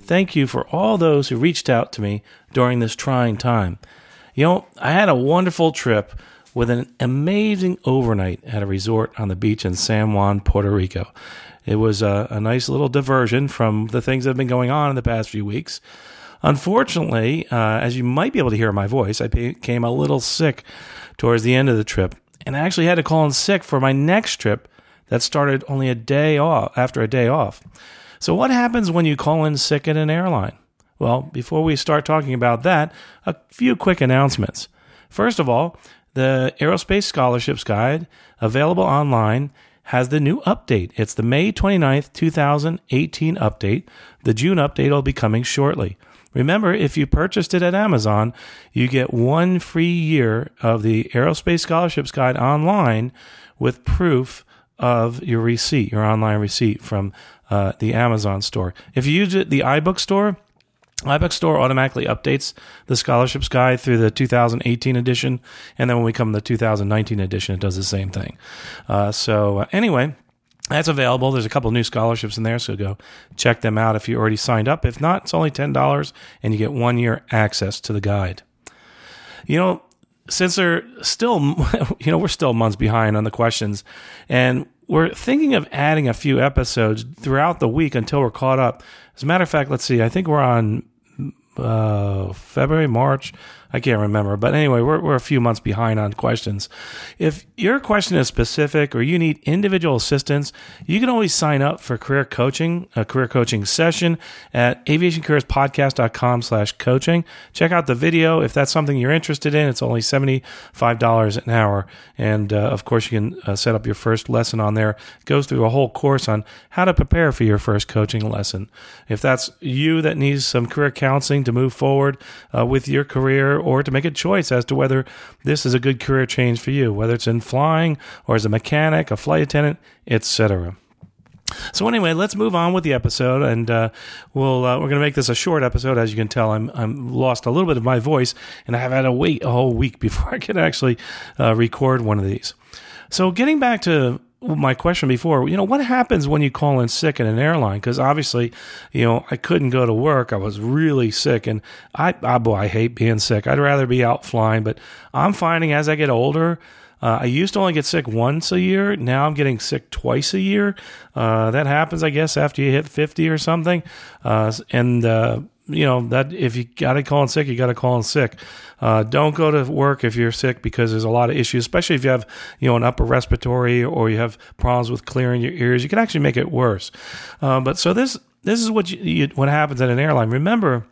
thank you for all those who reached out to me during this trying time. You know, I had a wonderful trip with an amazing overnight at a resort on the beach in San Juan, Puerto Rico. It was a nice little diversion from the things that have been going on in the past few weeks. Unfortunately, as you might be able to hear in my voice, I became a little sick towards the end of the trip, and I actually had to call in sick for my next trip that started only a day off. So what happens when you call in sick at an airline? Well, before we start talking about that, a few quick announcements. First of all, the Aerospace Scholarships Guide, available online, has the new update. It's the May 29th, 2018 update. The June update will be coming shortly. Remember, if you purchased it at Amazon, you get 1 free year of the Aerospace Scholarships Guide online with proof of your receipt, your online receipt from the Amazon store. If you use it, the iBook store automatically updates the scholarships guide through the 2018 edition, and then when we come to the 2019 edition, it does the same thing. Anyway, that's available. There's a couple new scholarships in there, so go check them out if you already signed up. If not, it's only $10, and you get 1 year access to the guide. You know, since they're still, we're still months behind on the questions, and we're thinking of adding a few episodes throughout the week until we're caught up. As a matter of fact, let's see. I think we're on February, March. I can't remember. But anyway, we're a few months behind on questions. If your question is specific or you need individual assistance, you can always sign up for career coaching, a career coaching session at aviationcareerspodcast.com/coaching. Check out the video if that's something you're interested in. It's only $75 an hour. And of course, you can set up your first lesson on there. It goes through a whole course on how to prepare for your first coaching lesson. If that's you that needs some career counseling to move forward with your career, or to make a choice as to whether this is a good career change for you, whether it's in flying or as a mechanic, a flight attendant, etc. So anyway, let's move on with the episode, and we're going to make this a short episode. As you can tell, I'm lost a little bit of my voice, and I have had to wait a whole week before I can actually record one of these. So getting back to my question before, what happens when you call in sick at an airline? Because obviously, I couldn't go to work. I was really sick, and I hate being sick. I'd rather be out flying, but I'm finding as I get older, I used to only get sick once a year. Now I'm getting sick twice a year. That happens, I guess, after you hit 50 or something. That if you got to call in sick, you got to call in sick. Don't go to work if you're sick, because there's a lot of issues, especially if you have, an upper respiratory or you have problems with clearing your ears. You can actually make it worse. But this is what what happens at an airline. Remember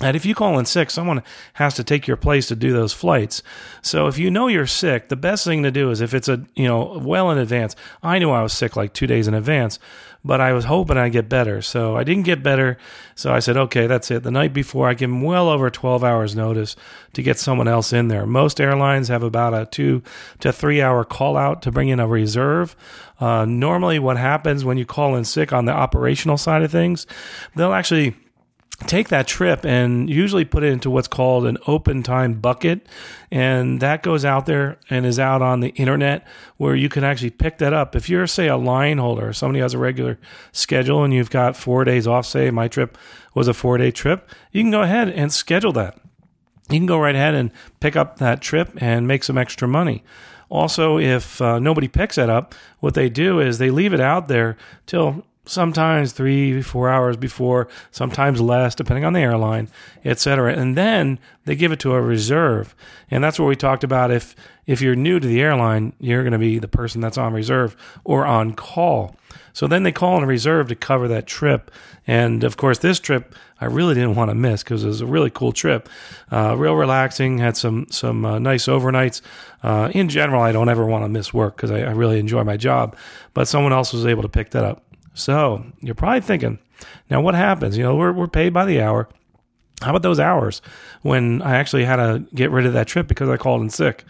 that if you call in sick, someone has to take your place to do those flights. So if you know you're sick, the best thing to do is, if it's well in advance. I knew I was sick like 2 days in advance, but I was hoping I'd get better. So I didn't get better. So I said, okay, that's it. The night before, I give them well over 12 hours notice to get someone else in there. Most airlines have about a 2 to 3 hour call out to bring in a reserve. Normally what happens when you call in sick on the operational side of things, they'll actually take that trip and usually put it into what's called an open time bucket. And that goes out there and is out on the internet, where you can actually pick that up. If you're, say, a line holder, or somebody has a regular schedule and you've got 4 days off, say my trip was a 4-day trip, you can go ahead and schedule that. You can go right ahead and pick up that trip and make some extra money. Also, if nobody picks that up, what they do is they leave it out there till sometimes 3-4 hours before, sometimes less, depending on the airline, etc. And then they give it to a reserve. And that's what we talked about. If you're new to the airline, you're going to be the person that's on reserve or on call. So then they call in a reserve to cover that trip. And of course, this trip I really didn't want to miss, because it was a really cool trip, real relaxing, had some nice overnights. In general, I don't ever want to miss work, because I really enjoy my job. But someone else was able to pick that up. So you're probably thinking, now what happens? We're paid by the hour. How about those hours when I actually had to get rid of that trip because I called in sick?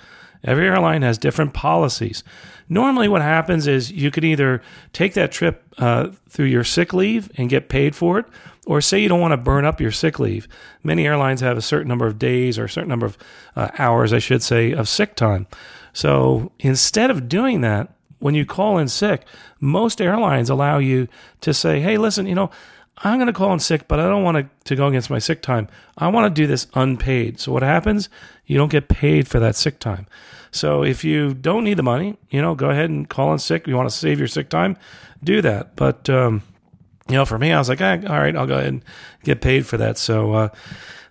Every airline has different policies. Normally what happens is you could either take that trip through your sick leave and get paid for it, or say you don't want to burn up your sick leave. Many airlines have a certain number of days or a certain number of hours, I should say, of sick time. So instead of doing that, when you call in sick, most airlines allow you to say, hey, listen, you know, I'm going to call in sick, but I don't want to go against my sick time. I want to do this unpaid. So what happens? You don't get paid for that sick time. So if you don't need the money, you know, go ahead and call in sick. You want to save your sick time, do that. But, you know, for me, I was like, all right, I'll go ahead and get paid for that. So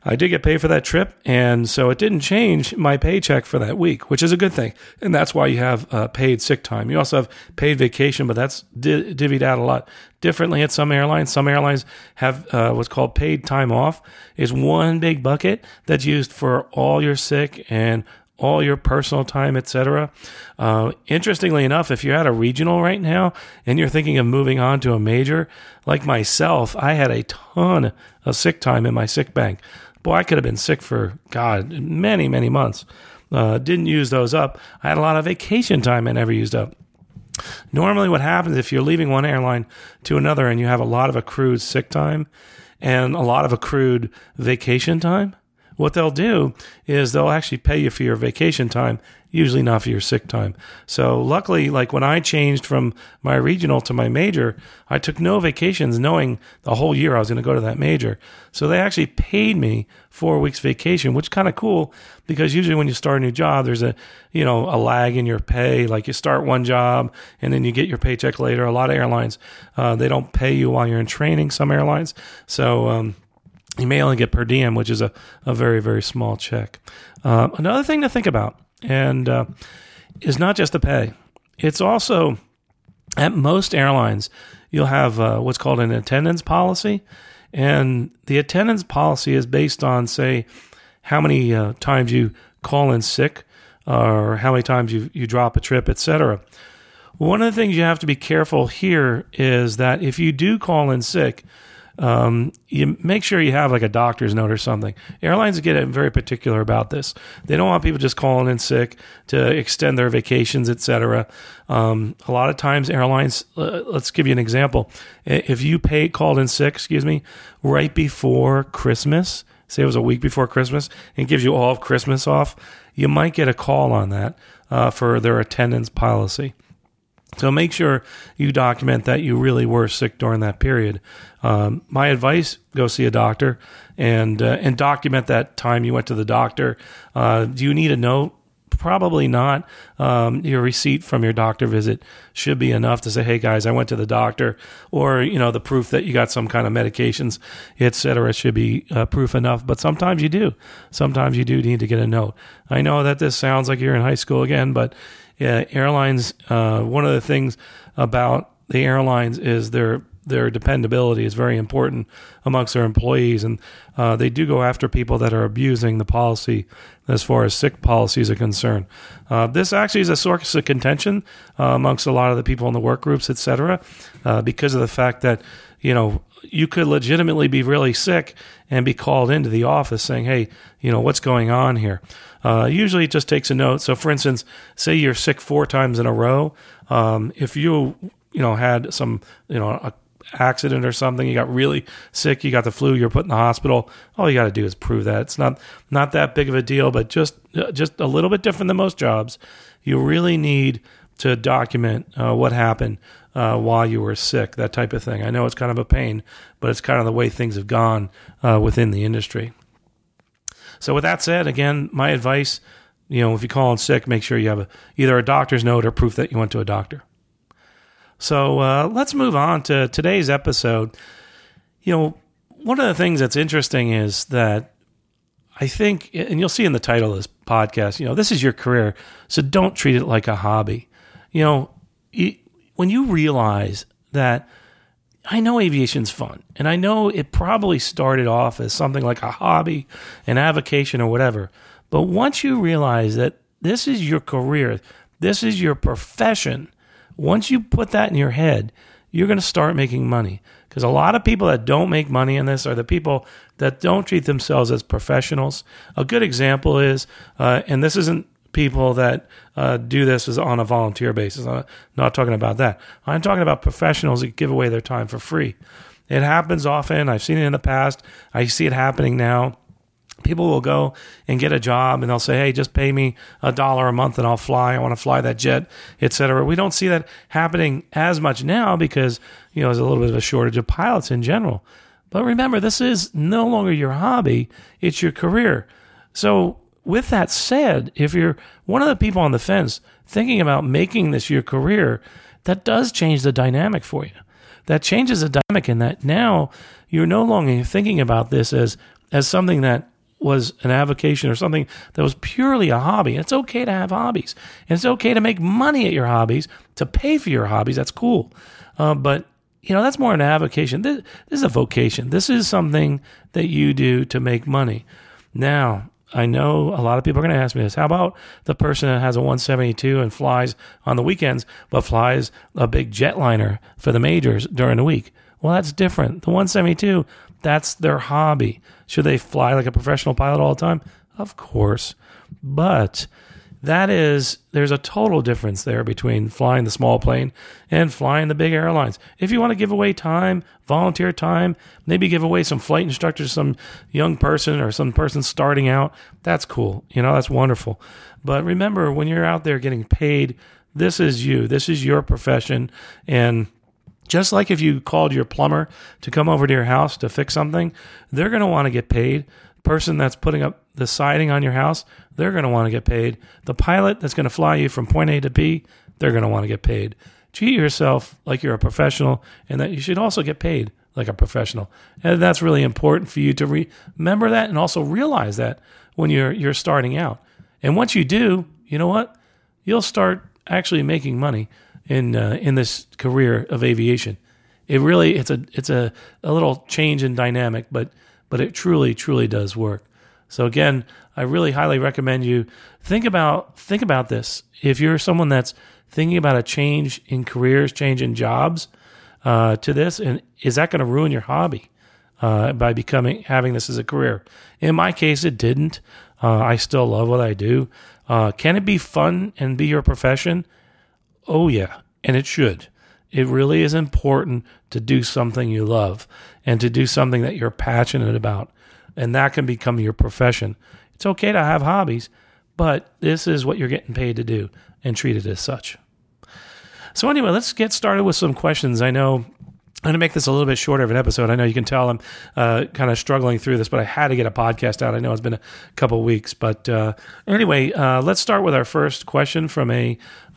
I did get paid for that trip. And so it didn't change my paycheck for that week, which is a good thing. And that's why you have paid sick time. You also have paid vacation, but that's divvied out a lot differently at some airlines. Some airlines have what's called paid time off. It's one big bucket that's used for all your sick and all your personal time, etc. Interestingly enough, if you're at a regional right now and you're thinking of moving on to a major, like myself, I had a ton of sick time in my sick bank. Boy, I could have been sick for, many, many months. Didn't use those up. I had a lot of vacation time I never used up. Normally what happens if you're leaving one airline to another and you have a lot of accrued sick time and a lot of accrued vacation time, what they'll do is they'll actually pay you for your vacation time, usually not for your sick time. So luckily, like when I changed from my regional to my major, I took no vacations knowing the whole year I was going to go to that major. So they actually paid me 4 weeks vacation, which is kind of cool because usually when you start a new job, there's a lag in your pay. Like you start one job and then you get your paycheck later. A lot of airlines, they don't pay you while you're in training, some airlines. So, you may only get per diem, which is a very, very small check. Another thing to think about and is not just the pay. It's also, at most airlines, you'll have what's called an attendance policy. And the attendance policy is based on, say, how many times you call in sick or how many times you drop a trip, etc. One of the things you have to be careful here is that if you do call in sick, you make sure you have like a doctor's note or something. Airlines get very particular about this. They don't want people just calling in sick to extend their vacations, etc. A lot of times airlines, let's give you an example. If you called in sick, right before Christmas, say it was a week before Christmas and gives you all of Christmas off, you might get a call on that, for their attendance policy. So make sure you document that you really were sick during that period. My advice, go see a doctor and document that time you went to the doctor. Do you need a note? Probably not. Your receipt from your doctor visit should be enough to say, hey guys, I went to the doctor, or, you know, the proof that you got some kind of medications, et cetera, should be proof enough. But sometimes you do. Sometimes you do need to get a note. I know that this sounds like you're in high school again, but yeah, airlines, one of the things about the airlines is their dependability is very important amongst their employees. And they do go after people that are abusing the policy as far as sick policies are concerned. This actually is a source of contention amongst a lot of the people in the work groups, et cetera, because of the fact that, you know, you could legitimately be really sick and be called into the office saying, hey, you know, what's going on here? Usually it just takes a note. So for instance, say you're sick 4 times in a row. If you had some, a accident or something, you got really sick, you got the flu, you're put in the hospital, all you got to do is prove that. It's not that big of a deal, but just a little bit different than most jobs. You really need to document what happened while you were sick, that type of thing. I know it's kind of a pain, but it's kind of the way things have gone within the industry. So with that said, again, my advice, if you call in sick, make sure you have either a doctor's note or proof that you went to a doctor. So let's move on to today's episode. One of the things that's interesting is that I think, and you'll see in the title of this podcast, this is your career, so don't treat it like a hobby. When you realize that, I know aviation's fun, and I know it probably started off as something like a hobby, an avocation or whatever, but once you realize that this is your career, this is your profession, once you put that in your head, you're going to start making money. Because a lot of people that don't make money in this are the people that don't treat themselves as professionals. A good example is, and this isn't people that do this is on a volunteer basis. I'm not talking about that. I'm talking about professionals that give away their time for free. It happens often. I've seen it in the past. I see it happening now. People will go and get a job and they'll say, hey, just pay me $1 a month and I'll fly. I want to fly that jet, etc. We don't see that happening as much now because, you know, there's a little bit of a shortage of pilots in general. But remember, this is no longer your hobby. It's your career. So with that said, if you're one of the people on the fence thinking about making this your career, that does change the dynamic for you. That changes the dynamic in that now you're no longer thinking about this as something that was an avocation or something that was purely a hobby. And it's okay to have hobbies. And it's okay to make money at your hobbies, to pay for your hobbies. That's cool. But, you know, that's more an avocation. This is a vocation. This is something that you do to make money. Now, I know a lot of people are going to ask me this. How about the person that has a 172 and flies on the weekends, but flies a big jetliner for the majors during the week? Well, that's different. The 172, that's their hobby. Should they fly like a professional pilot all the time? Of course. But there's a total difference there between flying the small plane and flying the big airlines. If you want to give away time, volunteer time, maybe give away some flight instructors, some young person or some person starting out, that's cool. You know, that's wonderful. But remember, when you're out there getting paid, this is you. This is your profession. And just like if you called your plumber to come over to your house to fix something, they're going to want to get paid. Person that's putting up the siding on your house, they're going to want to get paid. The pilot that's going to fly you from point A to B, they're going to want to get paid. Treat yourself like you're a professional and that you should also get paid like a professional. And that's really important for you to remember that and also realize that when you're starting out. And once you do, you know what? You'll start actually making money in this career of aviation. It really, it's a little change in dynamic, but it truly, truly does work. So again, I really highly recommend you think about this. If you're someone that's thinking about a change in careers, change in jobs to this, and is that going to ruin your hobby by having this as a career? In my case, it didn't. I still love what I do. Can it be fun and be your profession? Oh yeah, and it should. It really is important to do something you love and to do something that you're passionate about. And that can become your profession. It's okay to have hobbies, but this is what you're getting paid to do and treat it as such. So anyway, let's get started with some questions. I know I'm going to make this a little bit shorter of an episode. I know you can tell I'm kind of struggling through this, but I had to get a podcast out. I know it's been a couple of weeks. But anyway, let's start with our first question from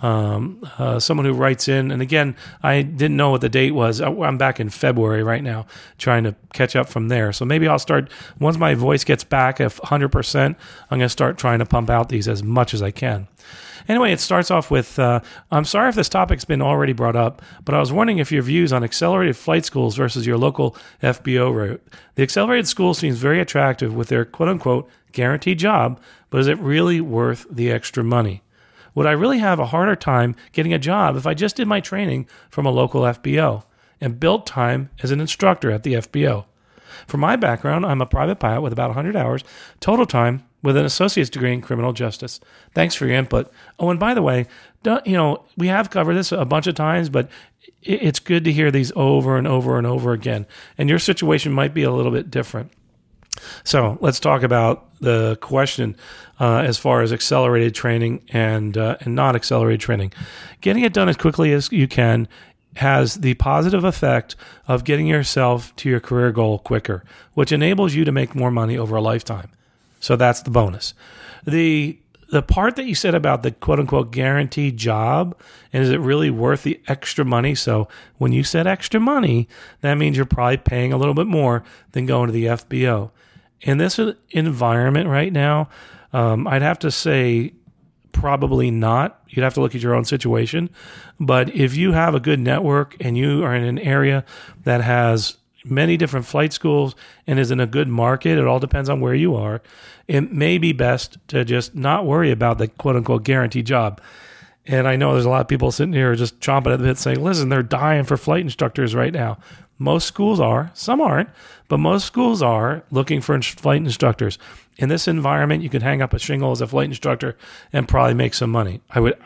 someone who writes in. And again, I didn't know what the date was. I'm back in February right now trying to catch up from there. So maybe I'll start, once my voice gets back 100%, I'm going to start trying to pump out these as much as I can. Anyway, it starts off with, I'm sorry if this topic's been already brought up, but I was wondering if your views on accelerated flight schools versus your local FBO route. The accelerated school seems very attractive with their quote-unquote guaranteed job, but is it really worth the extra money? Would I really have a harder time getting a job if I just did my training from a local FBO and built time as an instructor at the FBO? From my background, I'm a private pilot with about 100 hours total time, with an associate's degree in criminal justice. Thanks for your input. Oh, and by the way, you know, we have covered this a bunch of times, but it's good to hear these over and over and over again. And your situation might be a little bit different. So let's talk about the question as far as accelerated training and not accelerated training. Getting it done as quickly as you can has the positive effect of getting yourself to your career goal quicker, which enables you to make more money over a lifetime. So that's the bonus. The part that you said about the quote-unquote guaranteed job, and is it really worth the extra money? So when you said extra money, that means you're probably paying a little bit more than going to the FBO. In this environment right now, I'd have to say probably not. You'd have to look at your own situation. But if you have a good network and you are in an area that has many different flight schools and is in a good market, it all depends on where you are, it may be best to just not worry about the quote-unquote guaranteed job. And I know there's a lot of people sitting here just chomping at the bit saying, listen, they're dying for flight instructors right now. Most schools are, some aren't, but most schools are looking for flight instructors. In this environment, you can hang up a shingle as a flight instructor and probably make some money. I would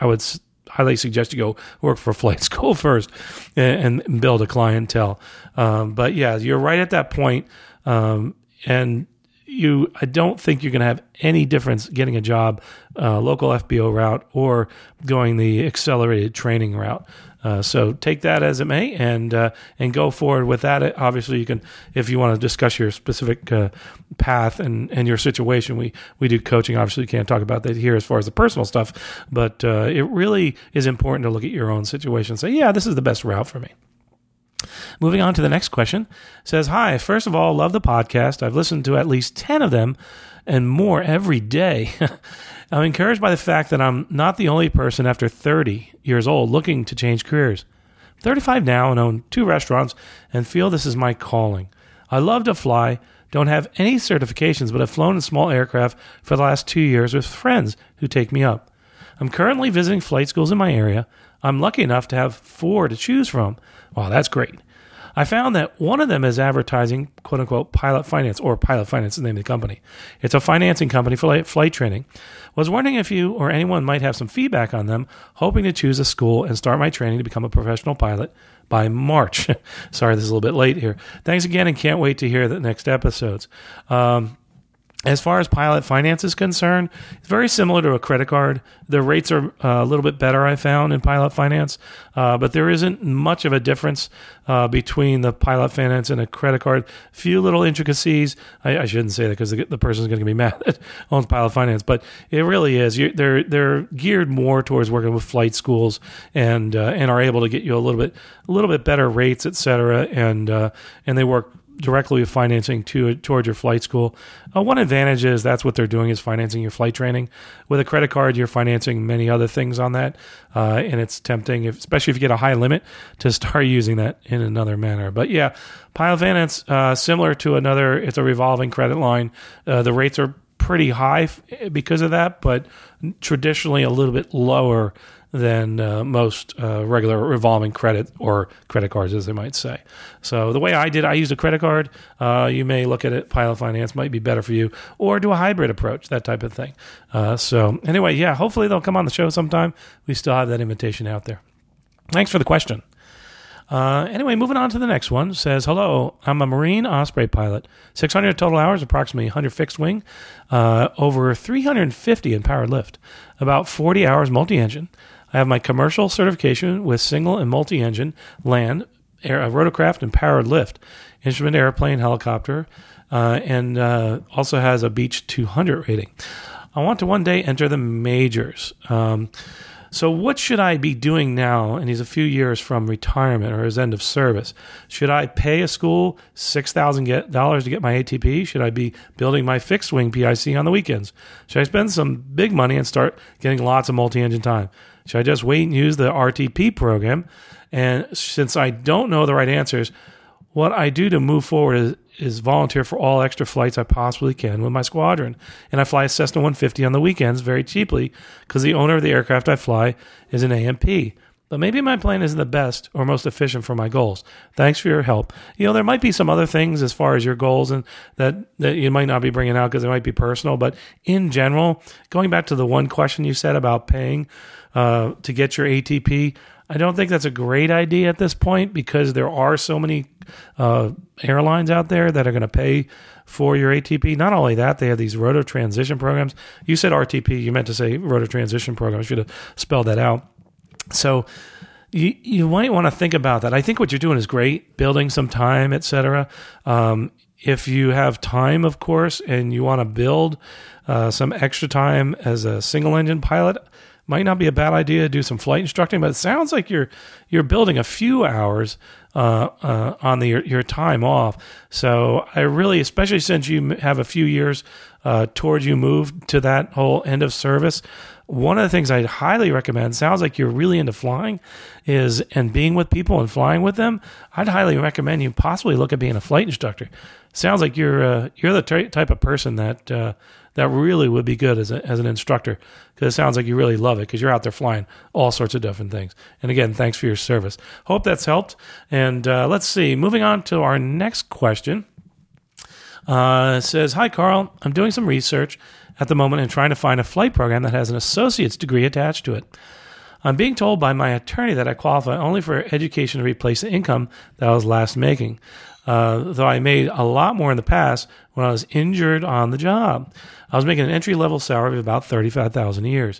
highly suggest you go work for flight school first and build a clientele. But yeah, you're right at that point. I don't think you're going to have any difference getting a job, local FBO route or going the accelerated training route. So take that as it may and go forward with that. Obviously, you can, if you want to discuss your specific path and your situation, we do coaching. Obviously, you can't talk about that here as far as the personal stuff, but it really is important to look at your own situation and say, yeah, this is the best route for me. Moving on to the next question. It says, hi, first of all, love the podcast. I've listened to at least 10 of them and more every day. I'm encouraged by the fact that I'm not the only person after 30 years old looking to change careers. I'm 35 now and own 2 restaurants and feel this is my calling. I love to fly, don't have any certifications, but have flown in small aircraft for the last 2 years with friends who take me up. I'm currently visiting flight schools in my area. I'm lucky enough to have 4 to choose from. Wow, that's great. I found that one of them is advertising, quote-unquote, Pilot Finance, or Pilot Finance is the name of the company. It's a financing company for flight training. Was wondering if you or anyone might have some feedback on them, hoping to choose a school and start my training to become a professional pilot by March. Sorry, this is a little bit late here. Thanks again, and can't wait to hear the next episodes. As far as Pilot Finance is concerned, it's very similar to a credit card. The rates are a little bit better, I found, in Pilot Finance, but there isn't much of a difference between the Pilot Finance and a credit card. Few little intricacies. I shouldn't say that because the person's going to be mad that owns Pilot Finance, but it really is. They're geared more towards working with flight schools and are able to get you a little bit better rates, et cetera, and they work directly with financing toward your flight school. One advantage is that's what they're doing is financing your flight training. With a credit card, you're financing many other things on that, and it's tempting, especially if you get a high limit, to start using that in another manner. But yeah, Pilot Finance, similar to another, it's a revolving credit line. The rates are pretty high because of that, but traditionally a little bit lower than most regular revolving credit or credit cards, as they might say. So the way I used a credit card. You may look at it, Pilot Finance might be better for you, or do a hybrid approach, that type of thing. So anyway, yeah, hopefully they'll come on the show sometime. We still have that invitation out there. Thanks for the question. Anyway, moving on to the next one. It says, hello, I'm a Marine Osprey pilot, 600 total hours, approximately 100 fixed wing, over 350 in powered lift, about 40 hours multi-engine. I have my commercial certification with single and multi-engine, land, air, rotorcraft, and powered lift, instrument airplane, helicopter, and also has a Beech 200 rating. I want to one day enter the majors. So what should I be doing now? And he's a few years from retirement or his end of service. Should I pay a school $6,000 to get my ATP? Should I be building my fixed wing PIC on the weekends? Should I spend some big money and start getting lots of multi-engine time? Should I just wait and use the RTP program? And since I don't know the right answers, what I do to move forward is volunteer for all extra flights I possibly can with my squadron. And I fly a Cessna 150 on the weekends very cheaply because the owner of the aircraft I fly is an AMP. But maybe my plan isn't the best or most efficient for my goals. Thanks for your help. You know, there might be some other things as far as your goals and that you might not be bringing out because it might be personal. But in general, going back to the one question you said about paying to get your ATP, I don't think that's a great idea at this point because there are so many airlines out there that are going to pay for your ATP. Not only that, they have these rotor transition programs. You said RTP. You meant to say rotor transition program. I should have spelled that out. So you might want to think about that. I think what you're doing is great, building some time, et cetera. If you have time, of course, and you want to build some extra time as a single-engine pilot, might not be a bad idea to do some flight instructing, but it sounds like you're building a few hours on your time off. So I really, especially since you have a few years toward you move to that whole end of service, One of the things I'd highly recommend, sounds like you're really into flying, is and being with people and flying with them. I'd highly recommend you possibly look at being a flight instructor. Sounds like you're the type of person that that really would be good as an instructor, because it sounds like you really love it, because you're out there flying all sorts of different things. And again, thanks for your service. Hope that's helped. And let's see, moving on to our next question. It says, hi, Carl. I'm doing some research at the moment and trying to find a flight program that has an associate's degree attached to it. I'm being told by my attorney that I qualify only for education to replace the income that I was last making, though I made a lot more in the past when I was injured on the job. I was making an entry-level salary of about $35,000 a year.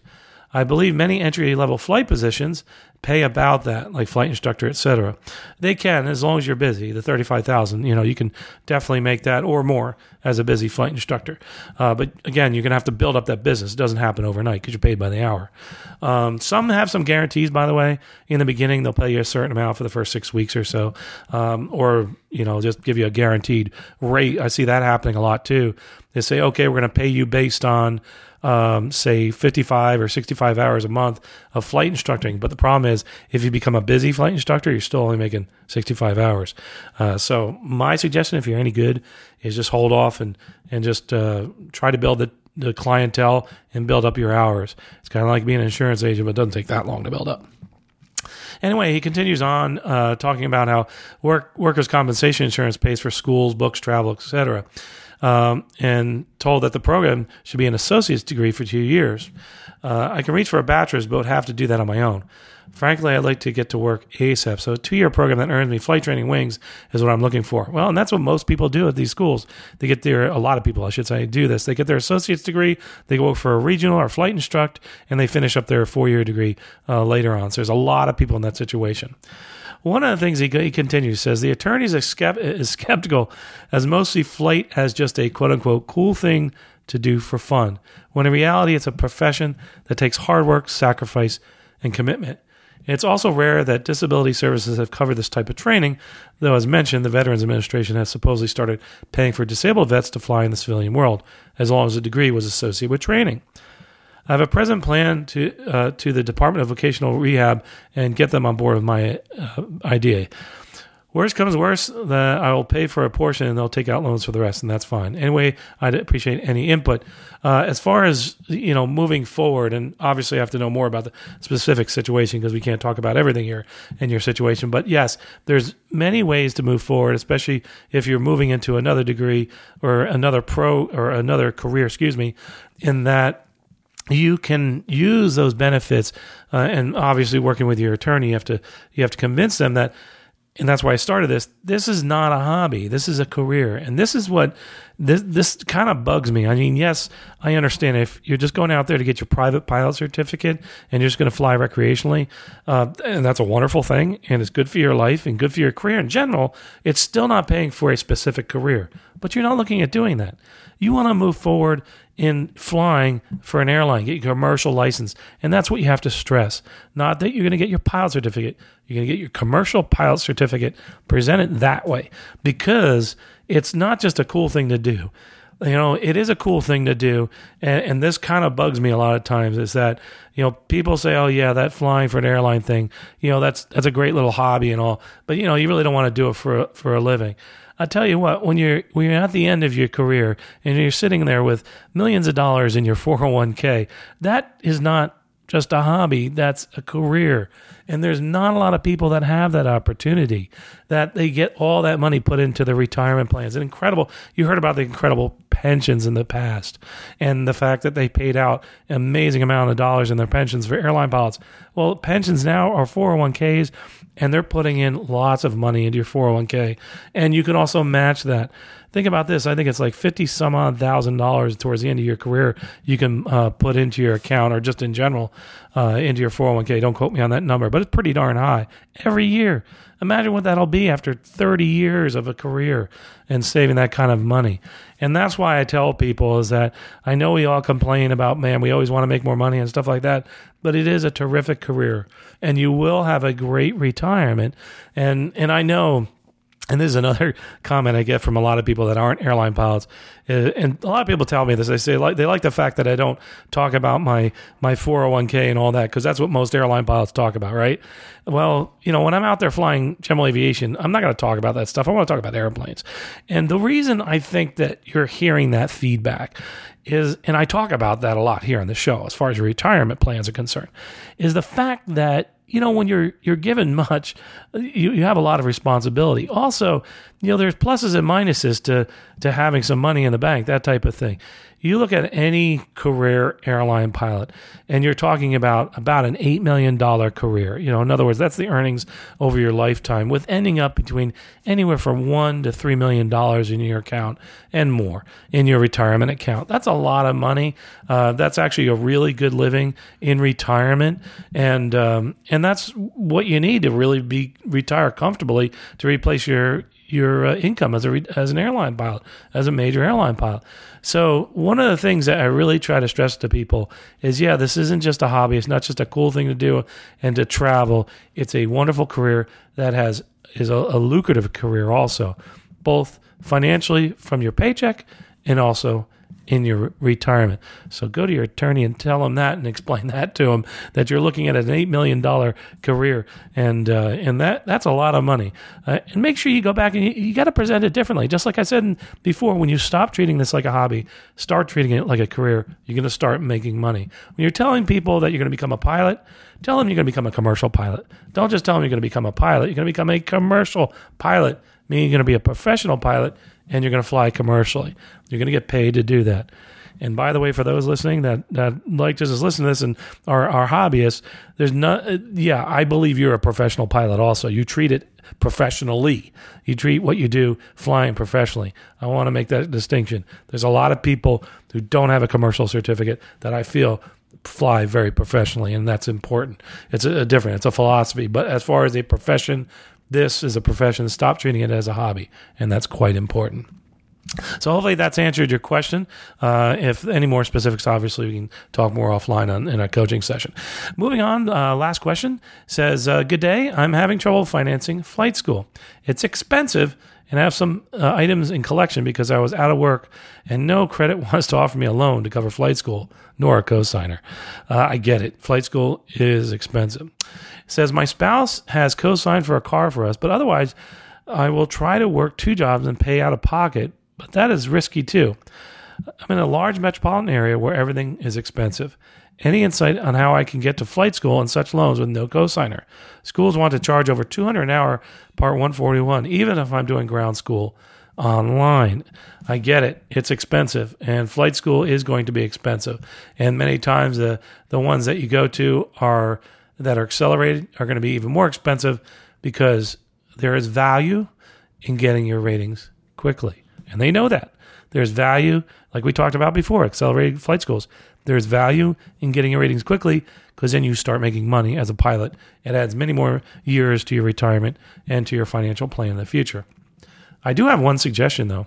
I believe many entry-level flight positions pay about that, like flight instructor, et cetera. They can, as long as you're busy. The $35,000, you can definitely make that or more as a busy flight instructor. But again, you're going to have to build up that business. It doesn't happen overnight because you're paid by the hour. Some have some guarantees, by the way. In the beginning, they'll pay you a certain amount for the first 6 weeks or so, or just give you a guaranteed rate. I see that happening a lot too. They say, okay, we're going to pay you based on say 55 or 65 hours a month of flight instructing. But the problem is, if you become a busy flight instructor, you're still only making 65 hours. So my suggestion, if you're any good, is just hold off and just try to build the clientele and build up your hours. It's kind of like being an insurance agent, but it doesn't take that long to build up. Anyway, he continues on talking about how workers' compensation insurance pays for schools, books, travel, etc., and told that the program should be an associate's degree for 2 years. I can reach for a bachelor's, but would have to do that on my own. Frankly, I'd like to get to work ASAP. So a 2-year program that earns me flight training wings is what I'm looking for. Well, and that's what most people do at these schools. They get their, a lot of people, I should say, do this. They get their associate's degree, they go for a regional or flight instruct, and they finish up their 4-year degree later on. So there's a lot of people in that situation. One of the things he continues, says, the attorney is skeptical as mostly flight as just a quote-unquote cool thing to do for fun, when in reality it's a profession that takes hard work, sacrifice, and commitment. It's also rare that disability services have covered this type of training, though, as mentioned, the Veterans Administration has supposedly started paying for disabled vets to fly in the civilian world, as long as the degree was associated with training. I have a present plan to the Department of Vocational Rehab and get them on board with my idea. Worse comes worse, that I will pay for a portion and they'll take out loans for the rest, and that's fine. Anyway, I'd appreciate any input. As far as, moving forward, and obviously I have to know more about the specific situation because we can't talk about everything here in your situation. But yes, there's many ways to move forward, especially if you're moving into another degree or another career, in that you can use those benefits, and obviously working with your attorney, you have to convince them that, and that's why I started this. This is not a hobby. This is a career, and this is what this kind of bugs me. I mean, yes, I understand if you're just going out there to get your private pilot certificate and you're just going to fly recreationally, and that's a wonderful thing, and it's good for your life and good for your career in general. It's still not paying for a specific career, but you're not looking at doing that. You want to move forward in flying for an airline, get your commercial license. And that's what you have to stress. Not that you're going to get your pilot certificate. You're going to get your commercial pilot certificate, present it that way, because it's not just a cool thing to do. It is a cool thing to do. And this kind of bugs me a lot of times, is that, people say, oh yeah, that flying for an airline thing, that's a great little hobby and all, but you really don't want to do it for a living. I tell you what, when you're at the end of your career and you're sitting there with millions of dollars in your 401k, that is not just a hobby, that's a career. And there's not a lot of people that have that opportunity, that they get all that money put into their retirement plans. You heard about the incredible pensions in the past and the fact that they paid out an amazing amount of dollars in their pensions for airline pilots. Well, pensions now are 401ks, and they're putting in lots of money into your 401k. And you can also match that. Think about this. I think it's like $50,000 towards the end of your career you can put into your account, or just in general into your 401k. Don't quote me on that number, but it's pretty darn high every year. Imagine what that'll be after 30 years of a career and saving that kind of money. And that's why I tell people, is that I know we all complain about, man, we always want to make more money and stuff like that, but it is a terrific career, and you will have a great retirement. And I know And this is another comment I get from a lot of people that aren't airline pilots. And a lot of people tell me this. They say they like the fact that I don't talk about my 401k and all that, because that's what most airline pilots talk about, right? Well, when I'm out there flying general aviation, I'm not going to talk about that stuff. I want to talk about airplanes. And the reason I think that you're hearing that feedback is, and I talk about that a lot here on the show as far as your retirement plans are concerned, is the fact that when you're given much, you have a lot of responsibility. Also, there's pluses and minuses to having some money in the bank, that type of thing. You look at any career airline pilot, and you're talking about an $8 million career. In other words, that's the earnings over your lifetime, with ending up between anywhere from $1 to $3 million in your account and more in your retirement account. That's a lot of money. That's actually a really good living in retirement, and that's what you need to really retire comfortably to replace your income as an airline pilot, as a major airline pilot. So one of the things that I really try to stress to people is, this isn't just a hobby. It's not just a cool thing to do and to travel. It's a wonderful career that is a lucrative career also, both financially from your paycheck and also in your retirement. So go to your attorney and tell him that, and explain that to him, that you're looking at an $8 million career, and that's a lot of money. And make sure you go back and you got to present it differently. Just like I said before, when you stop treating this like a hobby, start treating it like a career, you're going to start making money. When you're telling people that you're going to become a pilot, tell them you're going to become a commercial pilot. Don't just tell them you're going to become a pilot. You're going to become a commercial pilot, meaning you're going to be a professional pilot, and you're going to fly commercially. You're going to get paid to do that. And by the way, for those listening that like to just listen to this and are hobbyists, I believe you're a professional pilot also. You treat it professionally. You treat what you do flying professionally. I want to make that distinction. There's a lot of people who don't have a commercial certificate that I feel fly very professionally, and that's important. It's it's a philosophy. But as far as a profession, this is a profession. Stop treating it as a hobby, and that's quite important. So hopefully that's answered your question. If any more specifics, obviously we can talk more offline in our coaching session. Moving on, last question says, good day, I'm having trouble financing flight school. It's expensive, and I have some items in collection because I was out of work and no credit wants to offer me a loan to cover flight school, nor a cosigner. I get it. Flight school is expensive. It says, my spouse has cosigned for a car for us, but otherwise I will try to work two jobs and pay out of pocket, but that is risky too. I'm in a large metropolitan area where everything is expensive. Any insight on how I can get to flight school and such loans with no cosigner? Schools want to charge over $200 an hour, Part 141, even if I'm doing ground school online. I get it. It's expensive, and flight school is going to be expensive. And many times the ones that you go to that are accelerated are going to be even more expensive, because there is value in getting your ratings quickly. And they know that. There's value, like we talked about before, accelerated flight schools. There's value in getting your ratings quickly, because then you start making money as a pilot. It adds many more years to your retirement and to your financial plan in the future. I do have one suggestion, though.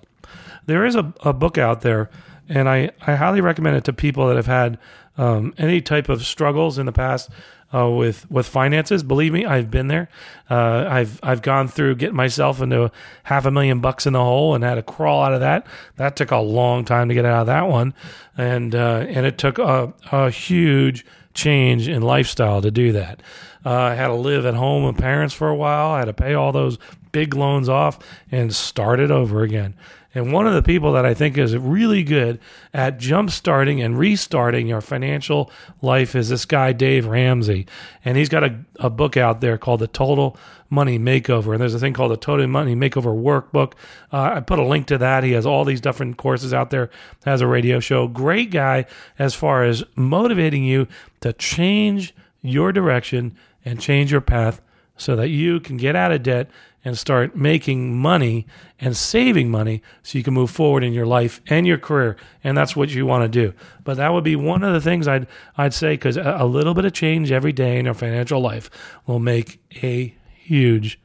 There is a book out there, and I highly recommend it to people that have had any type of struggles in the past with finances. Believe me, I've been there. I've gone through getting myself into $500,000 in the hole and had to crawl out of that. That took a long time to get out of that one, and it took a huge change in lifestyle to do that. I had to live at home with parents for a while. I had to pay all those big loans off and start it over again. And one of the people that I think is really good at jump-starting and restarting your financial life is this guy, Dave Ramsey. And he's got a book out there called The Total Money Makeover. And there's a thing called The Total Money Makeover Workbook. I put a link to that. He has all these different courses out there, has a radio show. Great guy as far as motivating you to change your direction and change your path so that you can get out of debt and start making money and saving money so you can move forward in your life and your career. And that's what you want to do. But that would be one of the things I'd say, because a little bit of change every day in your financial life will make a huge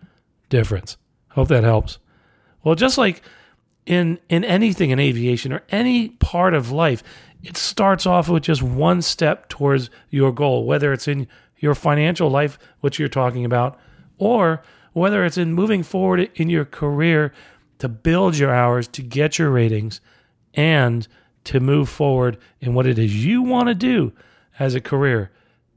difference. Hope that helps. Well, just like in anything in aviation or any part of life, it starts off with just one step towards your goal, whether it's in your financial life, which you're talking about, or whether it's in moving forward in your career to build your hours, to get your ratings, and to move forward in what it is you want to do as a career.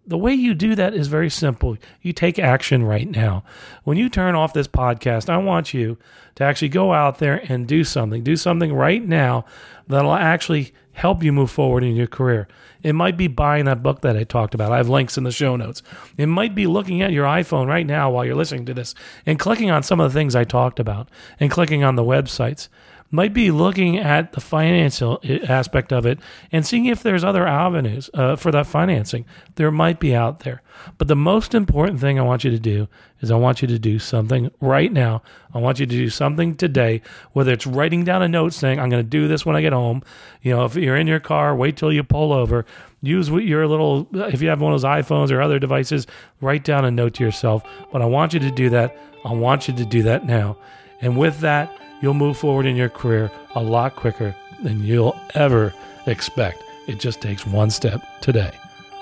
The way you do that is very simple. You take action right now. When you turn off this podcast, I want you to actually go out there and do something. Do something right now that'll actually help you move forward in your career. It might be buying that book that I talked about. I have links in the show notes. It might be looking at your iPhone right now while you're listening to this and clicking on some of the things I talked about and clicking on the websites. Might be looking at the financial aspect of it and seeing if there's other avenues for that financing. There might be out there. But the most important thing I want you to do is I want you to do something right now. I want you to do something today, whether it's writing down a note saying, I'm going to do this when I get home. You know, if you're in your car, wait till you pull over. Use your little, if you have one of those iPhones or other devices, write down a note to yourself. But I want you to do that. I want you to do that now. And with that, you'll move forward in your career a lot quicker than you'll ever expect. It just takes one step today.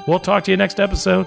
We'll talk to you next episode.